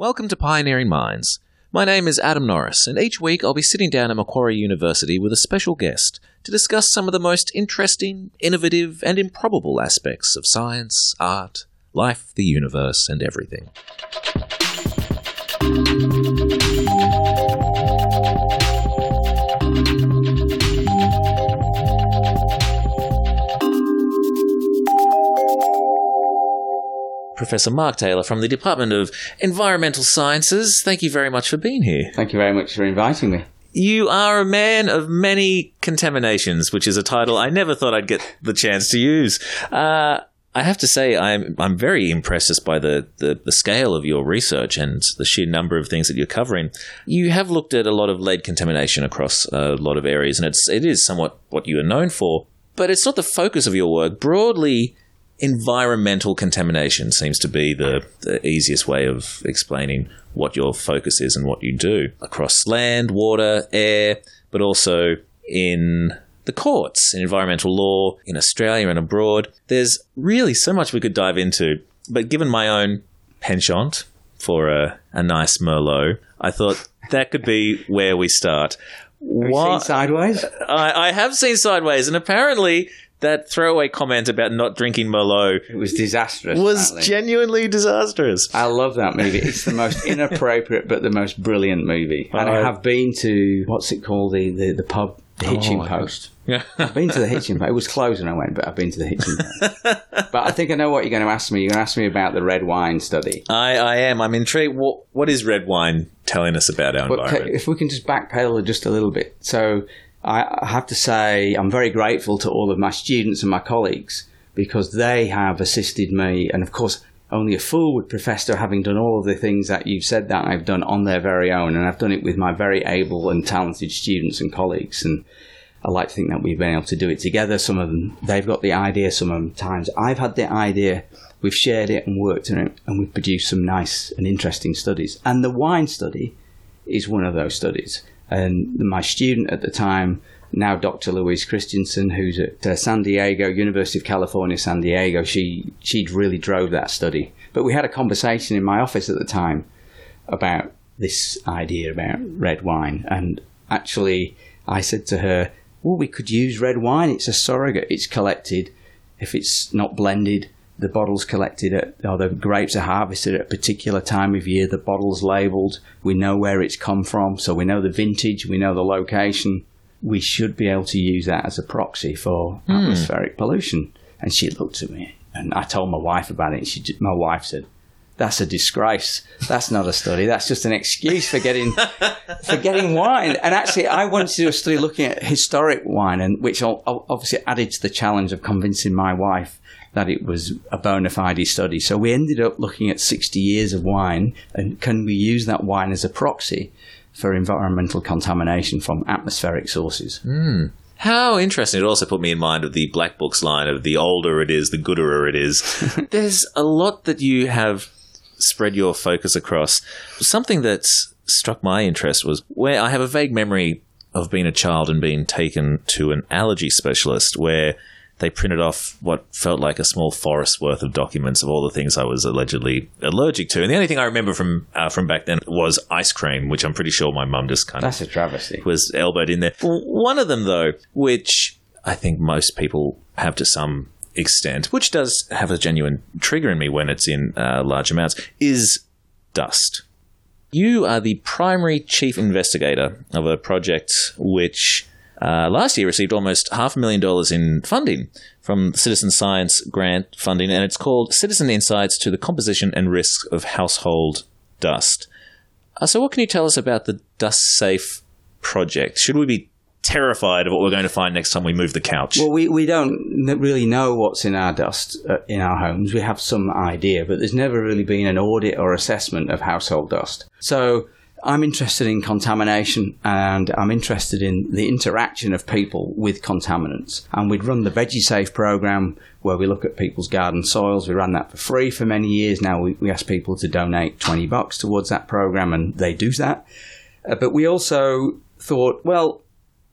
Welcome to Pioneering Minds. My name is Adam Norris, and each week I'll be sitting down at Macquarie University with a special guest to discuss some of the most interesting, innovative, and improbable aspects of science, art, life, the universe, and everything. Professor Mark Taylor from the Department of Environmental Sciences, thank you very much for being here. Thank you very much for inviting me. You are a man of many contaminations, which is a title I never thought I'd get the chance to use. I have to say I'm very impressed just by the scale of your research and the sheer number of things that you're covering. You have looked at a lot of lead contamination across a lot of areas, and it is somewhat what you are known for, but it's not the focus of your work. Broadly, environmental contamination seems to be the easiest way of explaining what your focus is and what you do across land, water, air, but also in the courts, in environmental law, in Australia and abroad. There's really so much we could dive into, but given my own penchant for a nice Merlot, I thought that could be where we start. Have you seen Sideways? I have seen Sideways, and apparently that throwaway comment about not drinking Merlot was genuinely disastrous. I love that movie. It's the most inappropriate but the most brilliant movie. And I have been to, what's it called, the pub, the Hitching Post. Yeah. I've been to the Hitching Post. It was closed when I went, but I've been to the Hitching Post. But I think I know what you're going to ask me. You're going to ask me about the red wine study. I am. I'm intrigued. What is red wine telling us about our environment? If we can just backpedal just a little bit. So I have to say I'm very grateful to all of my students and my colleagues because they have assisted me. And, of course, only a fool would profess to having done all of the things that you've said that I've done on their very own. And I've done it with my very able and talented students and colleagues. And I like to think that we've been able to do it together. Some of them, they've got the idea. Some of them times I've had the idea. We've shared it and worked on it. And we've produced some nice and interesting studies. And the wine study is one of those studies. And my student at the time, now Dr. Louise Christensen, who's at San Diego, University of California, San Diego, she really drove that study. But we had a conversation in my office at the time about this idea about red wine. And actually, I said to her, well, we could use red wine. It's a surrogate. It's collected. If it's not blended, the bottle's collected or the grapes are harvested at a particular time of year. The bottle's labelled. We know where it's come from. So we know the vintage. We know the location. We should be able to use that as a proxy for atmospheric pollution. And she looked at me and I told my wife about it. My wife said, that's a disgrace. That's not a study. That's just an excuse for getting wine. And actually, I wanted to do a study looking at historic wine, and which obviously added to the challenge of convincing my wife that it was a bona fide study. So we ended up looking at 60 years of wine, and can we use that wine as a proxy for environmental contamination from atmospheric sources? Mm. How interesting. It also put me in mind of the Black Books line of the older it is, the gooder it is. There's a lot that you have spread your focus across. Something that's struck my interest was where I have a vague memory of being a child and being taken to an allergy specialist where they printed off what felt like a small forest worth of documents of all the things I was allegedly allergic to. And the only thing I remember from back then was ice cream, which I'm pretty sure my mum just that's a travesty. Was elbowed in there. One of them, though, which I think most people have to some extent, which does have a genuine trigger in me when it's in large amounts, is dust. You are the primary chief investigator of a project which last year received almost $500,000 in funding from Citizen Science grant funding, and it's called Citizen Insights to the Composition and Risks of Household Dust. So what can you tell us about the Dust Safe project? Should we be terrified of what we're going to find next time we move the couch? Well, we don't really know what's in our dust in our homes. We have some idea, but there's never really been an audit or assessment of household dust. So I'm interested in contamination, and I'm interested in the interaction of people with contaminants. And we'd run the Veggie Safe program where we look at people's garden soils. We ran that for free for many years. Now we ask people to donate $20 towards that program, and they do that. But we also thought, well,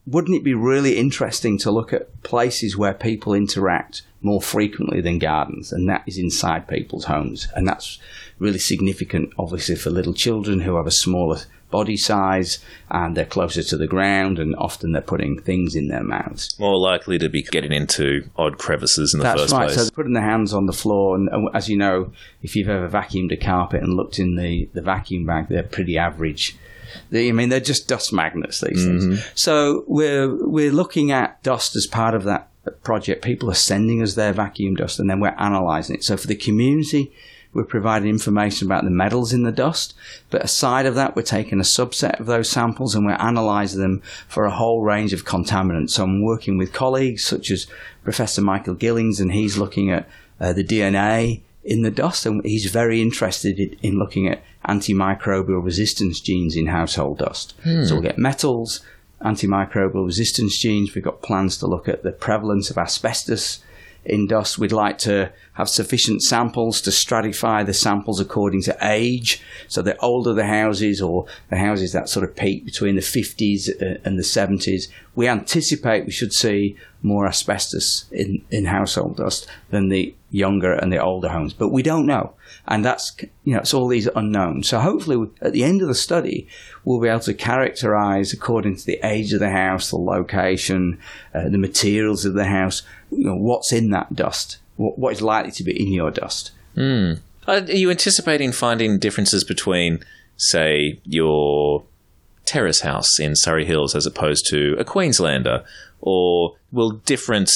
wouldn't it be really interesting to look at places where people interact more frequently than gardens, and that is inside people's homes. And that's really significant, obviously, for little children who have a smaller body size and they're closer to the ground, and often they're putting things in their mouths. More likely to be getting into odd crevices in the first place. That's right, so putting their hands on the floor, and as you know, if you've ever vacuumed a carpet and looked in the vacuum bag, they're pretty average. They're just dust magnets, these things. So we're looking at dust as part of that project. People are sending us their vacuum dust, and then we're analysing it. So for the community, we're providing information about the metals in the dust, but aside of that, we're taking a subset of those samples and we're analysing them for a whole range of contaminants. So I'm working with colleagues such as Professor Michael Gillings, and he's looking at the DNA in the dust, and he's very interested in looking at antimicrobial resistance genes in household dust. So we'll get metals, antimicrobial resistance genes. We've got plans to look at the prevalence of asbestos in dust. We'd like to have sufficient samples to stratify the samples according to age. So the older the houses, or the houses that sort of peak between the 50s and the 70s, we anticipate we should see more asbestos in household dust than the younger and the older homes. But we don't know. And that's, it's all these unknowns. So hopefully at the end of the study, we'll be able to characterize according to the age of the house, the location, the materials of the house, what's in that dust, what is likely to be in your dust. Are you anticipating finding differences between, say, your terrace house in Surrey Hills as opposed to a Queenslander? Or will different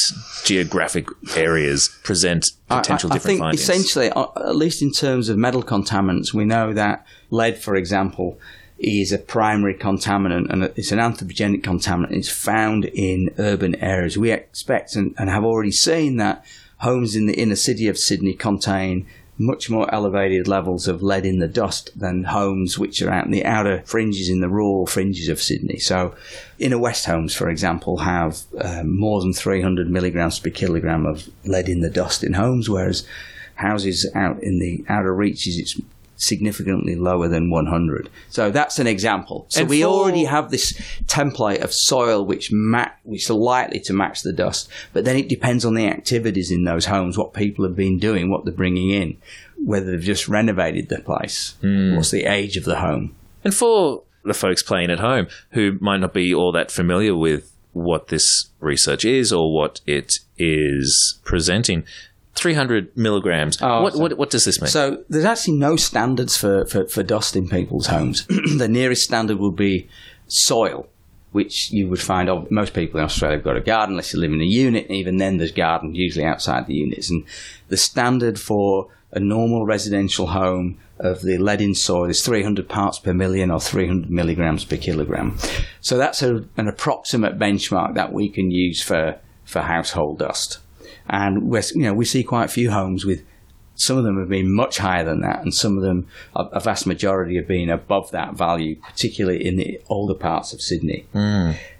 geographic areas present potential different findings? I think essentially, at least in terms of metal contaminants, we know that lead, for example, is a primary contaminant, and it's an anthropogenic contaminant. It's found in urban areas. We expect and have already seen that homes in the inner city of Sydney contain much more elevated levels of lead in the dust than homes which are out in the outer fringes, in the rural fringes of Sydney. So inner west homes, for example, have more than 300 milligrams per kilogram of lead in the dust in homes, whereas houses out in the outer reaches, it's significantly lower than 100. So that's an example. So we already have this template of soil which are likely to match the dust, but then it depends on the activities in those homes, what people have been doing, what they're bringing in, whether they've just renovated the place, what's the age of the home. And for the folks playing at home who might not be all that familiar with what this research is or what it is presenting, 300 milligrams. What does this mean? So there's actually no standards for dust in people's homes. The nearest standard would be soil, which you would find most people in Australia have got a garden unless you live in a unit. And even then, there's gardens usually outside the units. And the standard for a normal residential home of the lead in soil is 300 parts per million or 300 milligrams per kilogram. So that's an approximate benchmark that we can use for household dust. And we see quite a few homes with, some of them have been much higher than that, and some of them, a vast majority, have been above that value, particularly in the older parts of Sydney.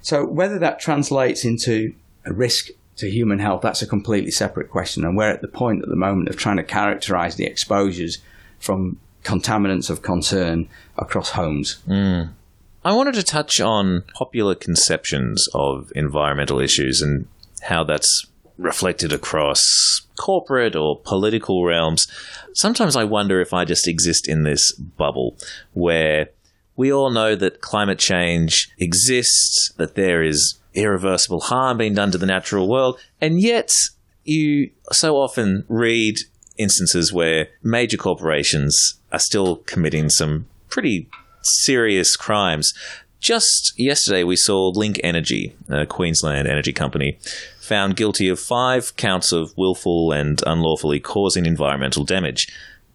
So whether that translates into a risk to human health, that's a completely separate question. And we're at the point at the moment of trying to characterise the exposures from contaminants of concern across homes. I wanted to touch on popular conceptions of environmental issues and how that's reflected across corporate or political realms. Sometimes I wonder if I just exist in this bubble where we all know that climate change exists, that there is irreversible harm being done to the natural world, and yet you so often read instances where major corporations are still committing some pretty serious crimes. Just yesterday, we saw Link Energy, a Queensland energy company, found guilty of 5 counts of willful and unlawfully causing environmental damage,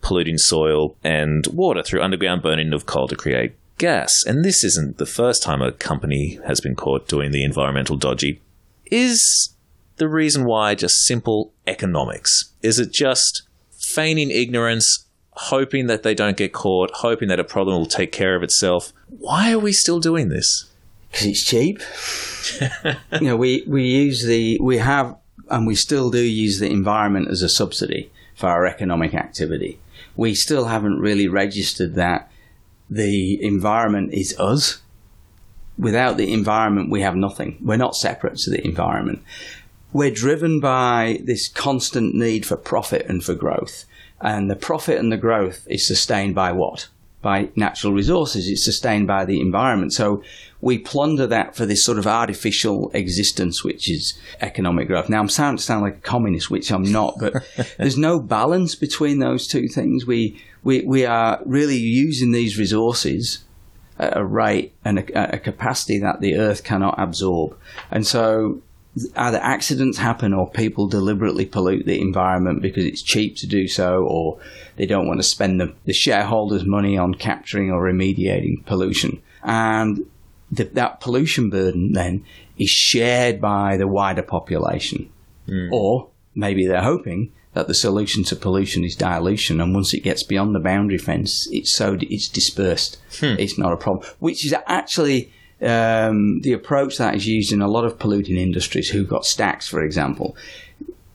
polluting soil and water through underground burning of coal to create gas. And this isn't the first time a company has been caught doing the environmental dodgy. Is the reason why just simple economics? Is it just feigning ignorance, hoping that they don't get caught, hoping that a problem will take care of itself? Why are we still doing this? Because it's cheap. We still do use the environment as a subsidy for our economic activity. We still haven't really registered that the environment is us. Without the environment, we have nothing. We're not separate to the environment. we're driven by this constant need for profit and for growth. And the profit and the growth is sustained by what? By natural resources. It's sustained by the environment. So we plunder that for this sort of artificial existence, which is economic growth. Now, I'm sound like a communist, which I'm not, but there's no balance between those two things. We are really using these resources at a rate and a capacity that the earth cannot absorb. And so either accidents happen or people deliberately pollute the environment because it's cheap to do so, or they don't want to spend the shareholders' money on capturing or remediating pollution. And that pollution burden then is shared by the wider population. Mm. Or maybe they're hoping that the solution to pollution is dilution, and once it gets beyond the boundary fence, it's dispersed. Hmm. It's not a problem, which is actually the approach that is used in a lot of polluting industries who've got stacks, for example.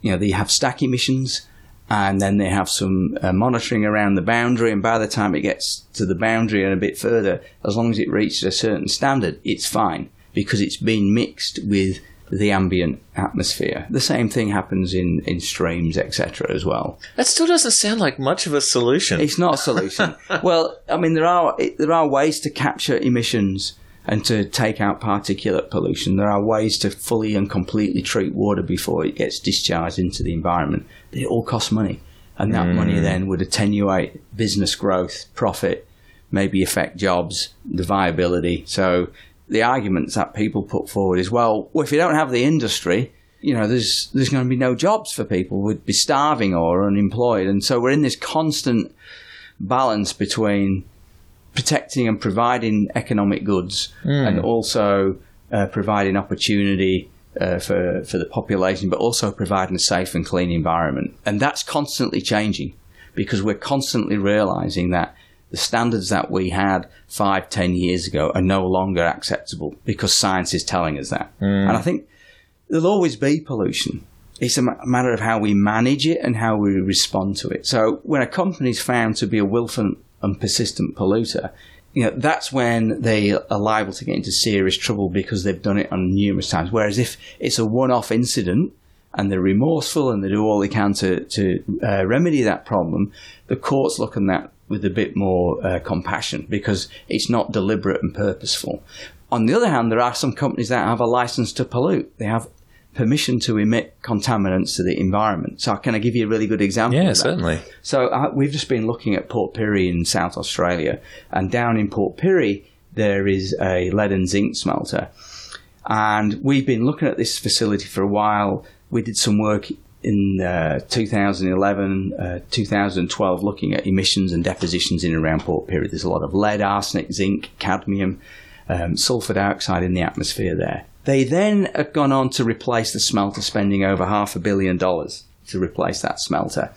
You know, they have stack emissions, and then they have some monitoring around the boundary, and by the time it gets to the boundary and a bit further, as long as it reaches a certain standard, it's fine, because it's been mixed with the ambient atmosphere. The same thing happens in streams, etc. as well. That still doesn't sound like much of a solution. It's not a solution. Well, I mean, there are ways to capture emissions and to take out particulate pollution. There are ways to fully and completely treat water before it gets discharged into the environment. But it all costs money. And that money then would attenuate business growth, profit, maybe affect jobs, the viability. So the arguments that people put forward is, well, if you don't have the industry, you know, there's going to be no jobs for people. We'd be starving or unemployed. And so we're in this constant balance between protecting and providing economic goods and also providing opportunity for the population, but also providing a safe and clean environment. And that's constantly changing because we're constantly realizing that the standards that we had 5-10 years ago are no longer acceptable because science is telling us that. Mm. And I think there'll always be pollution. It's a matter of how we manage it and how we respond to it. So when a company's found to be a willful and persistent polluter, you know, that's when they are liable to get into serious trouble because they've done it on numerous times. Whereas if it's a one-off incident, and they're remorseful and they do all they can to remedy that problem, the courts look on that with a bit more compassion because it's not deliberate and purposeful. On the other hand, there are some companies that have a license to pollute. They have permission to emit contaminants to the environment. So can I give you a really good example of that? Yeah, certainly. So we've just been looking at Port Pirie in South Australia, and down in Port Pirie there is a lead and zinc smelter. And we've been looking at this facility for a while. We did some work in 2011, 2012, looking at emissions and depositions in and around Port Pirie. There's a lot of lead, arsenic, zinc, cadmium, sulfur dioxide in the atmosphere there. They then have gone on to replace the smelter, spending over $500 million to replace that smelter.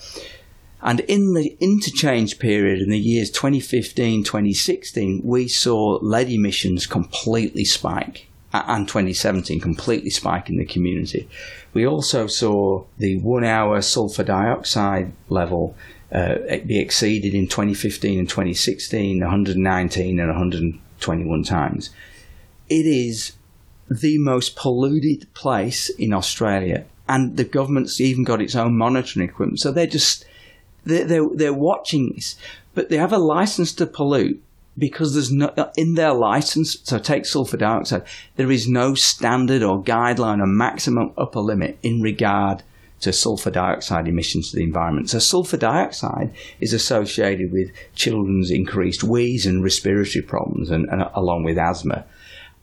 And in the interchange period in the years 2015, 2016, we saw lead emissions completely spike, and 2017 completely spike in the community. We also saw the 1 hour sulfur dioxide level be exceeded in 2015 and 2016, 119 and 121 times. It is the most polluted place in Australia, and the government's even got its own monitoring equipment. So they're watching this, but they have a license to pollute because there's no, in their license, so take sulfur dioxide, there is no standard or guideline or maximum upper limit in regard to sulfur dioxide emissions to the environment. So sulfur dioxide is associated with children's increased wheeze and respiratory problems, and along with asthma.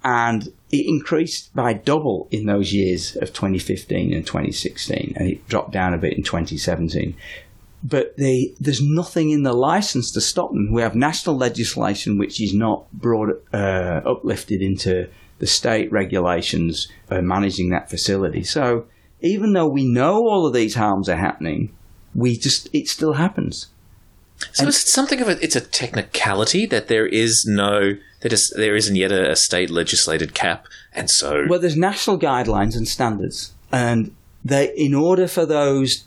And it increased by double in those years of 2015 and 2016, and it dropped down a bit in 2017. But there's nothing in the license to stop them. We have national legislation which is not uplifted into the state regulations managing that facility. So even though we know all of these harms are happening, it still happens. So it's something of it's a technicality that there isn't yet a state legislated cap, and so there's national guidelines and standards, and in order for those.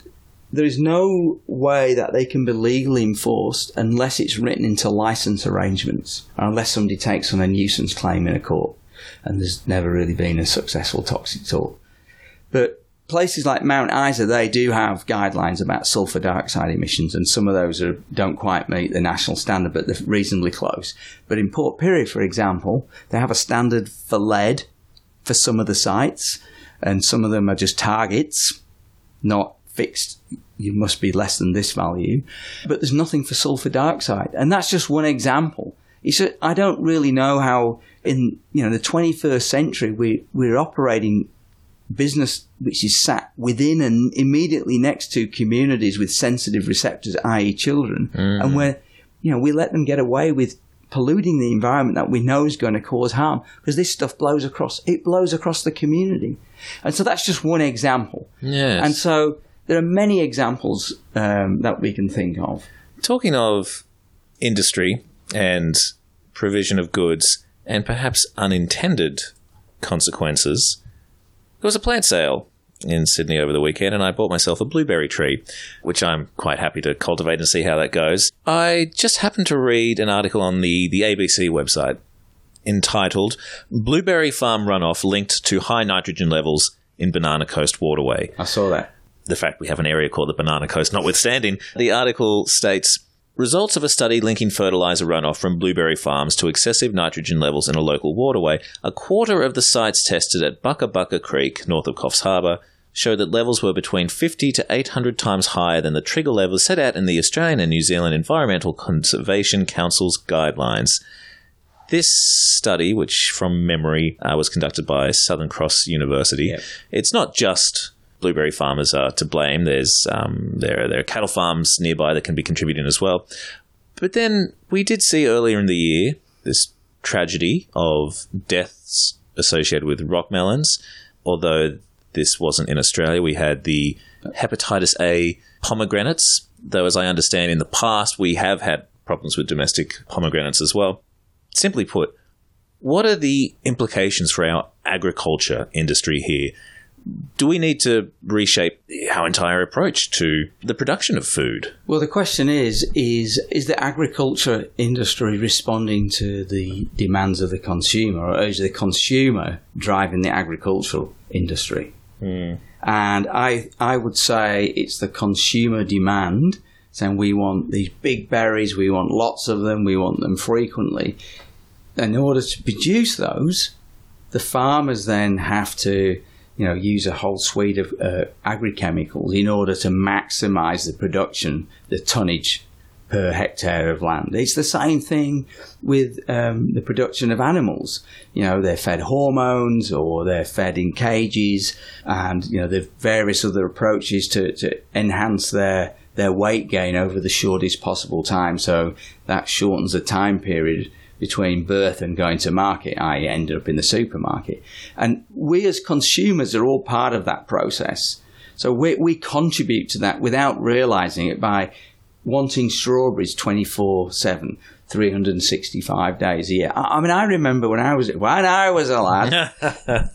There is no way that they can be legally enforced unless it's written into license arrangements, or unless somebody takes on a nuisance claim in a court. And there's never really been a successful toxic talk. But places like Mount Isa, they do have guidelines about sulfur dioxide emissions, and some of those are, don't quite meet the national standard, but they're reasonably close. But in Port Pirie, for example, they have a standard for lead for some of the sites, and some of them are just targets, not fixed. You must be less than this value. But there's nothing for sulfur dioxide. And that's just one example. It's a, I don't really know how in the 21st century we're operating business which is sat within and immediately next to communities with sensitive receptors, i.e. children, and where we let them get away with polluting the environment that we know is going to cause harm, because this stuff blows across the community. And so that's just one example. Yes. And so there are many examples that we can think of. Talking of industry and provision of goods and perhaps unintended consequences, there was a plant sale in Sydney over the weekend, and I bought myself a blueberry tree, which I'm quite happy to cultivate and see how that goes. I just happened to read an article on the ABC website entitled "Blueberry Farm Runoff Linked to High Nitrogen Levels in Banana Coast Waterway." I saw that. The fact we have an area called the Banana Coast notwithstanding, the article states, results of a study linking fertiliser runoff from blueberry farms to excessive nitrogen levels in a local waterway, a quarter of the sites tested at Buckabucka Creek, north of Coffs Harbour, showed that levels were between 50 to 800 times higher than the trigger levels set out in the Australian and New Zealand Environmental Conservation Council's guidelines. This study, which from memory was conducted by Southern Cross University, It's not just blueberry farmers are to blame. There's there are cattle farms nearby that can be contributing as well. But then we did see earlier in the year this tragedy of deaths associated with rockmelons, although this wasn't in Australia. We had the hepatitis A pomegranates, though as I understand in the past we have had problems with domestic pomegranates as well. Simply put, what are the implications for our agriculture industry here? Do we need to reshape our entire approach to the production of food? Well, the question is the agriculture industry responding to the demands of the consumer, or is the consumer driving the agricultural industry? Mm. And I would say it's the consumer demand, saying we want these big berries, we want lots of them, we want them frequently. In order to produce those, the farmers then have to use a whole suite of agrochemicals in order to maximise the production, the tonnage per hectare of land. It's the same thing with the production of animals. They're fed hormones, or they're fed in cages, and there's various other approaches to enhance their weight gain over the shortest possible time. So that shortens the time period between birth and going to market, i.e. end up in the supermarket. And we as consumers are all part of that process. So we contribute to that without realising it by wanting strawberries 24/7, 365 days a year. I mean, I remember when I was a lad,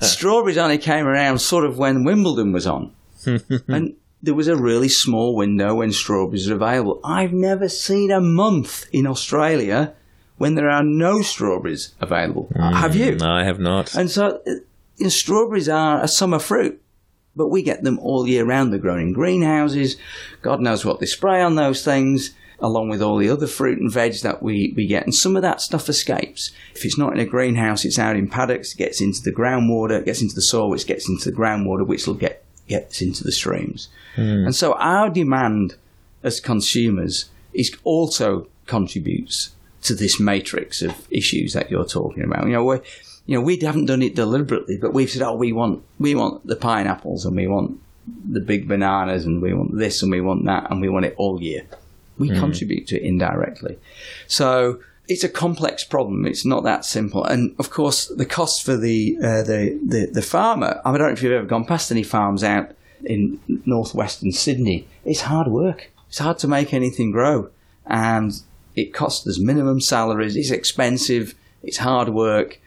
strawberries only came around sort of when Wimbledon was on. And there was a really small window when strawberries were available. I've never seen a month in Australia when there are no strawberries available. Have you? No, I have not. And so strawberries are a summer fruit, but we get them all year round. They're grown in greenhouses. God knows what they spray on those things, along with all the other fruit and veg that we get. And some of that stuff escapes. If it's not in a greenhouse, it's out in paddocks, gets into the groundwater, gets into the soil, which gets into the groundwater, which will gets into the streams. And so our demand as consumers is also contributes to this matrix of issues that you're talking about. We haven't done it deliberately, but we've said, we want the pineapples, and we want the big bananas, and we want this, and we want that, and we want it all year. We contribute to it indirectly. So it's a complex problem. It's not that simple. And of course, the cost for the farmer. I don't know if you've ever gone past any farms out in northwestern Sydney. It's hard work. It's hard to make anything grow, and it costs us minimum salaries. It's expensive. It's hard work.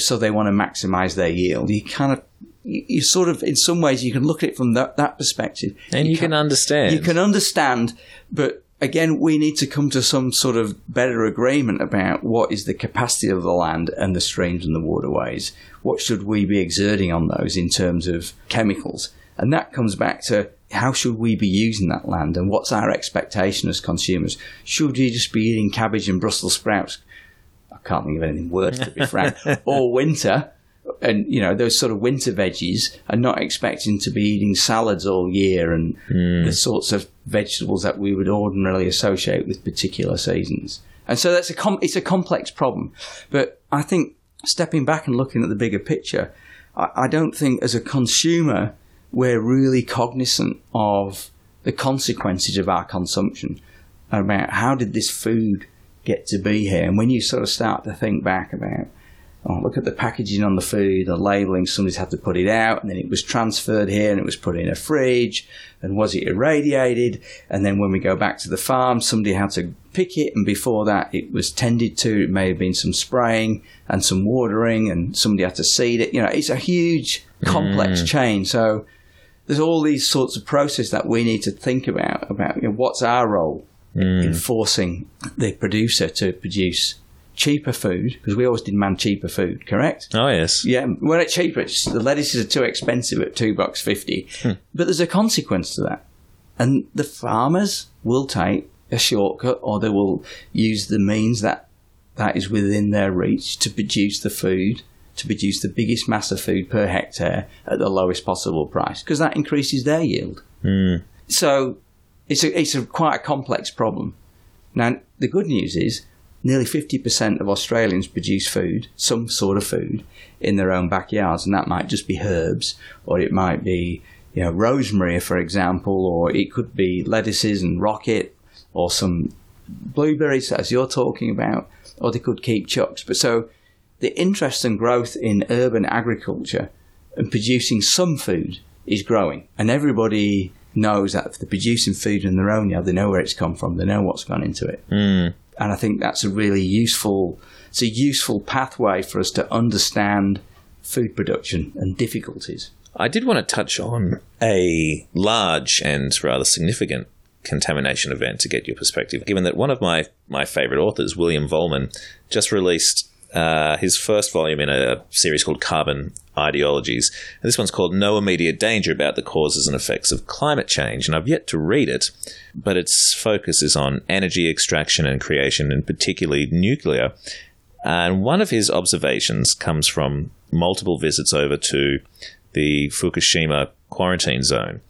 So they want to maximise their yield. You kind of, in some ways, you can look at it from that perspective. And you can understand. You can understand. But again, we need to come to some sort of better agreement about what is the capacity of the land and the streams and the waterways. What should we be exerting on those in terms of chemicals? And that comes back to how should we be using that land and what's our expectation as consumers? Should we just be eating cabbage and Brussels sprouts? I can't think of anything worse, to be frank. Or winter, and you know, those sort of winter veggies, and not expecting to be eating salads all year and the sorts of vegetables that we would ordinarily associate with particular seasons. And so that's it's a complex problem. But I think stepping back and looking at the bigger picture, I don't think as a consumer we're really cognizant of the consequences of our consumption, about how did this food get to be here. And when you sort of start to think back about, oh, look at the packaging on the food, the labelling, somebody's had to put it out, and then it was transferred here and it was put in a fridge, and was it irradiated? And then when we go back to the farm, somebody had to pick it, and before that it was tended to. It may have been some spraying and some watering, and somebody had to seed it. You know, it's a huge, complex chain. So there's all these sorts of processes that we need to think about, you know, what's our role in forcing the producer to produce cheaper food, because we always demand cheaper food, correct? Oh, yes. Yeah, we're not cheaper. It's the lettuces are too expensive at $2.50. But there's a consequence to that. And the farmers will take a shortcut, or they will use the means that is within their reach to produce the food, to produce the biggest mass of food per hectare at the lowest possible price, because that increases their yield. So it's quite a complex problem. Now, the good news is nearly 50% of Australians produce food, some sort of food, in their own backyards, and that might just be herbs, or it might be, you know, rosemary, for example, or it could be lettuces and rocket, or some blueberries, as you're talking about, or they could keep chucks. But so the interest and growth in urban agriculture and producing some food is growing, and everybody knows that if they're producing food in their own yard, they know where it's come from, they know what's gone into it. And I think that's a really useful pathway for us to understand food production and difficulties. I did want to touch on a large and rather significant contamination event to get your perspective, given that one of my favourite authors, William Vollmann, just released his first volume in a series called Carbon Ideologies. And this one's called No Immediate Danger, about the causes and effects of climate change. And I've yet to read it, but its focus is on energy extraction and creation, and particularly nuclear. And one of his observations comes from multiple visits over to the Fukushima quarantine zone,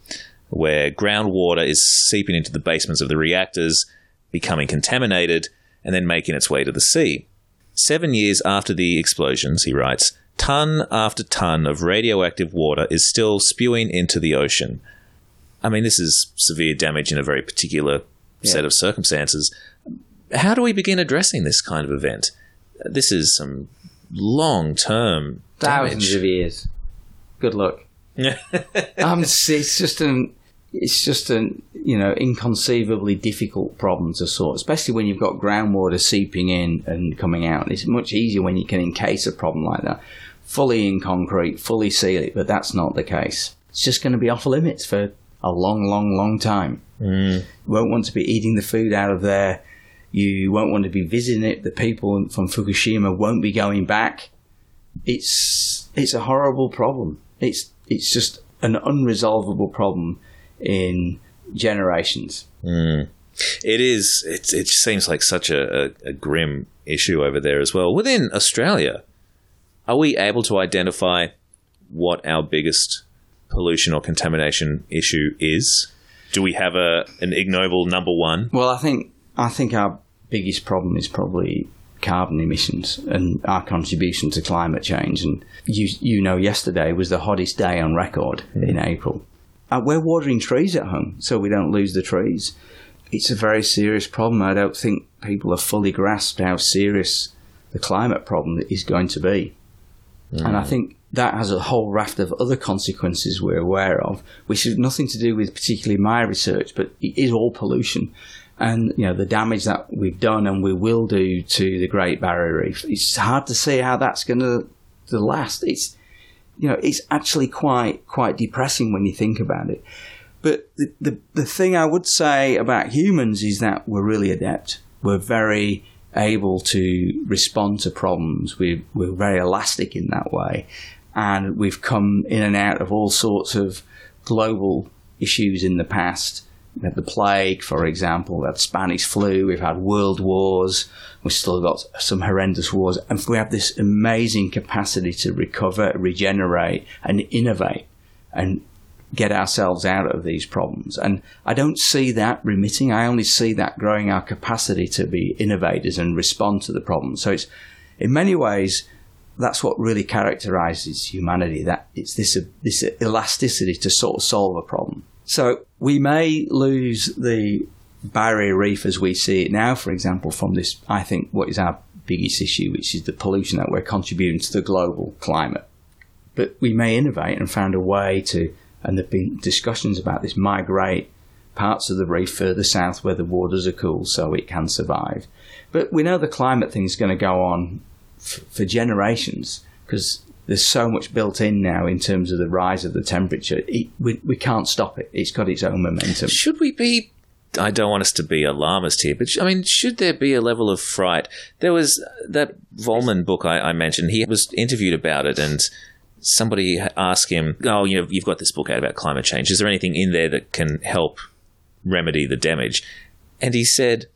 where groundwater is seeping into the basements of the reactors, becoming contaminated, and then making its way to the sea. 7 years after the explosions, he writes, ton after ton of radioactive water is still spewing into the ocean. I mean, this is severe damage in a very particular set of circumstances. How do we begin addressing this kind of event? This is some long-term damage. Thousands of years. Good luck. It's just an you know, inconceivably difficult problem to sort, especially when you've got groundwater seeping in and coming out. It's much easier when you can encase a problem like that, fully in concrete, fully seal it, but that's not the case. It's just going to be off limits for a long, long, long time. You won't want to be eating the food out of there. You won't want to be visiting it. The people from Fukushima won't be going back. It's a horrible problem. It's just an unresolvable problem in generations. It is. It seems like such a grim issue over there as well. Within Australia, are we able to identify what our biggest pollution or contamination issue is? Do we have an ignoble number one? Well, I think our biggest problem is probably carbon emissions and our contribution to climate change. And you know, yesterday was the hottest day on record in April. We're watering trees at home so we don't lose the trees. It's a very serious problem. I don't think people have fully grasped how serious the climate problem is going to be. And I think that has a whole raft of other consequences we're aware of, which has nothing to do with particularly my research, but it is all pollution. And, you know, the damage that we've done and we will do to the Great Barrier Reef, it's hard to see how that's going to last. It's, you know, it's actually quite depressing when you think about it. But the thing I would say about humans is that we're really adept. We're very able to respond to problems. We're very elastic in that way. And we've come in and out of all sorts of global issues in the past. We had the plague, for example, we had Spanish flu, we've had world wars, we've still got some horrendous wars, and we have this amazing capacity to recover, regenerate, and innovate, and get ourselves out of these problems. And I don't see that remitting. I only see that growing our capacity to be innovators and respond to the problem. So it's, in many ways, that's what really characterizes humanity, that it's this elasticity to sort of solve a problem. So we may lose the barrier reef as we see it now, for example, from this, I think, what is our biggest issue, which is the pollution that we're contributing to the global climate. But we may innovate and find a way to, and there have been discussions about this, migrate parts of the reef further south where the waters are cool so it can survive. But we know the climate thing is going to go on for generations because there's so much built in now in terms of the rise of the temperature. We can't stop it. It's got its own momentum. Should we be... I don't want us to be alarmist here, but I mean, should there be a level of fright? There was that Vollmann book I mentioned. He was interviewed about it and... somebody asked him, oh, you know, you've got this book out about climate change. Is there anything in there that can help remedy the damage? And he said,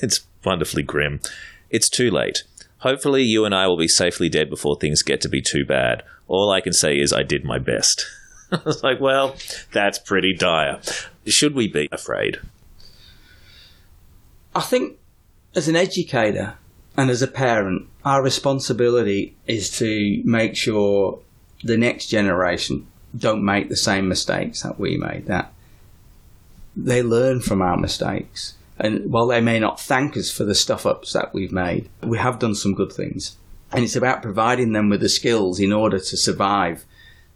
it's wonderfully grim. It's too late. Hopefully you and I will be safely dead before things get to be too bad. All I can say is I did my best. I was like, well, that's pretty dire. Should we be afraid? I think as an educator... and as a parent, our responsibility is to make sure the next generation don't make the same mistakes that we made, that they learn from our mistakes. And while they may not thank us for the stuff-ups that we've made, we have done some good things. And it's about providing them with the skills in order to survive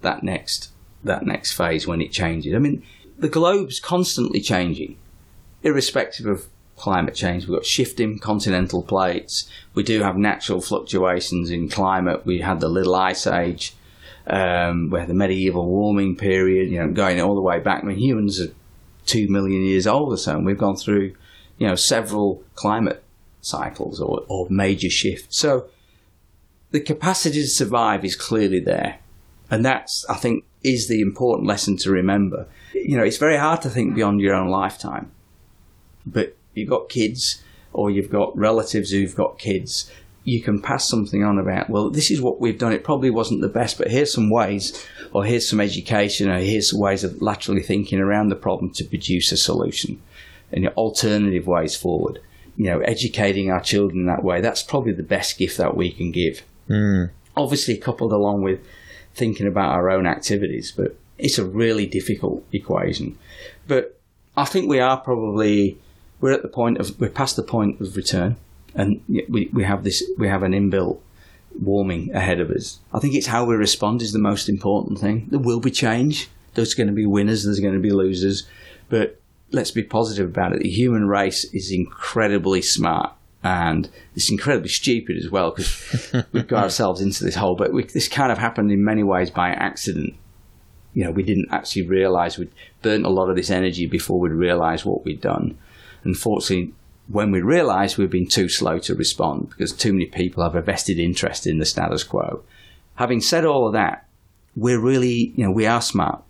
that next phase when it changes. I mean, the globe's constantly changing, irrespective of climate change. We've got shifting continental plates. We do have natural fluctuations in climate. We had the Little Ice Age. We had the medieval warming period, you know, going all the way back. I mean, humans are 2 million years old or so, and we've gone through, you know, several climate cycles or major shifts. So the capacity to survive is clearly there. And that's, I think, is the important lesson to remember. You know, it's very hard to think beyond your own lifetime. But you've got kids or you've got relatives who've got kids, you can pass something on about, well, this is what we've done. It probably wasn't the best, but here's some ways, or here's some education, or here's ways of laterally thinking around the problem to produce a solution and alternative ways forward. You know, educating our children that way, that's probably the best gift that we can give. Mm. Obviously coupled along with thinking about our own activities, but it's a really difficult equation. But I think we are probably... we're past the point of return, and we have an inbuilt warming ahead of us. I think it's how we respond is the most important thing. There will be change. There's going to be winners. There's going to be losers. But let's be positive about it. The human race is incredibly smart, and it's incredibly stupid as well because we've got ourselves into this hole. But this kind of happened in many ways by accident. You know, we didn't actually realise we'd burnt a lot of this energy before we'd realised what we'd done. Unfortunately, when we realise we've been too slow to respond because too many people have a vested interest in the status quo. Having said all of that, we're really, you know, we are smart.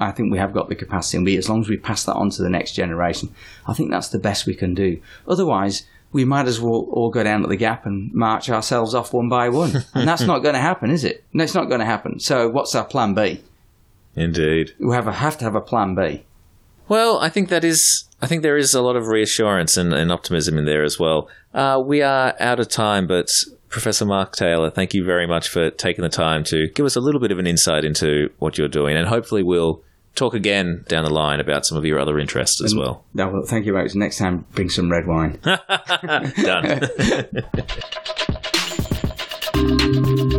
I think we have got the capacity, and as long as we pass that on to the next generation, I think that's the best we can do. Otherwise, we might as well all go down to the gap and march ourselves off one by one. And that's not going to happen, is it? No, it's not going to happen. So what's our plan B? Indeed. We have to have a plan B. Well, I think there is a lot of reassurance and optimism in there as well. We are out of time, but Professor Mark Taylor, thank you very much for taking the time to give us a little bit of an insight into what you're doing, and hopefully we'll talk again down the line about some of your other interests as well. No, well, thank you, mate. Next time, bring some red wine. Done.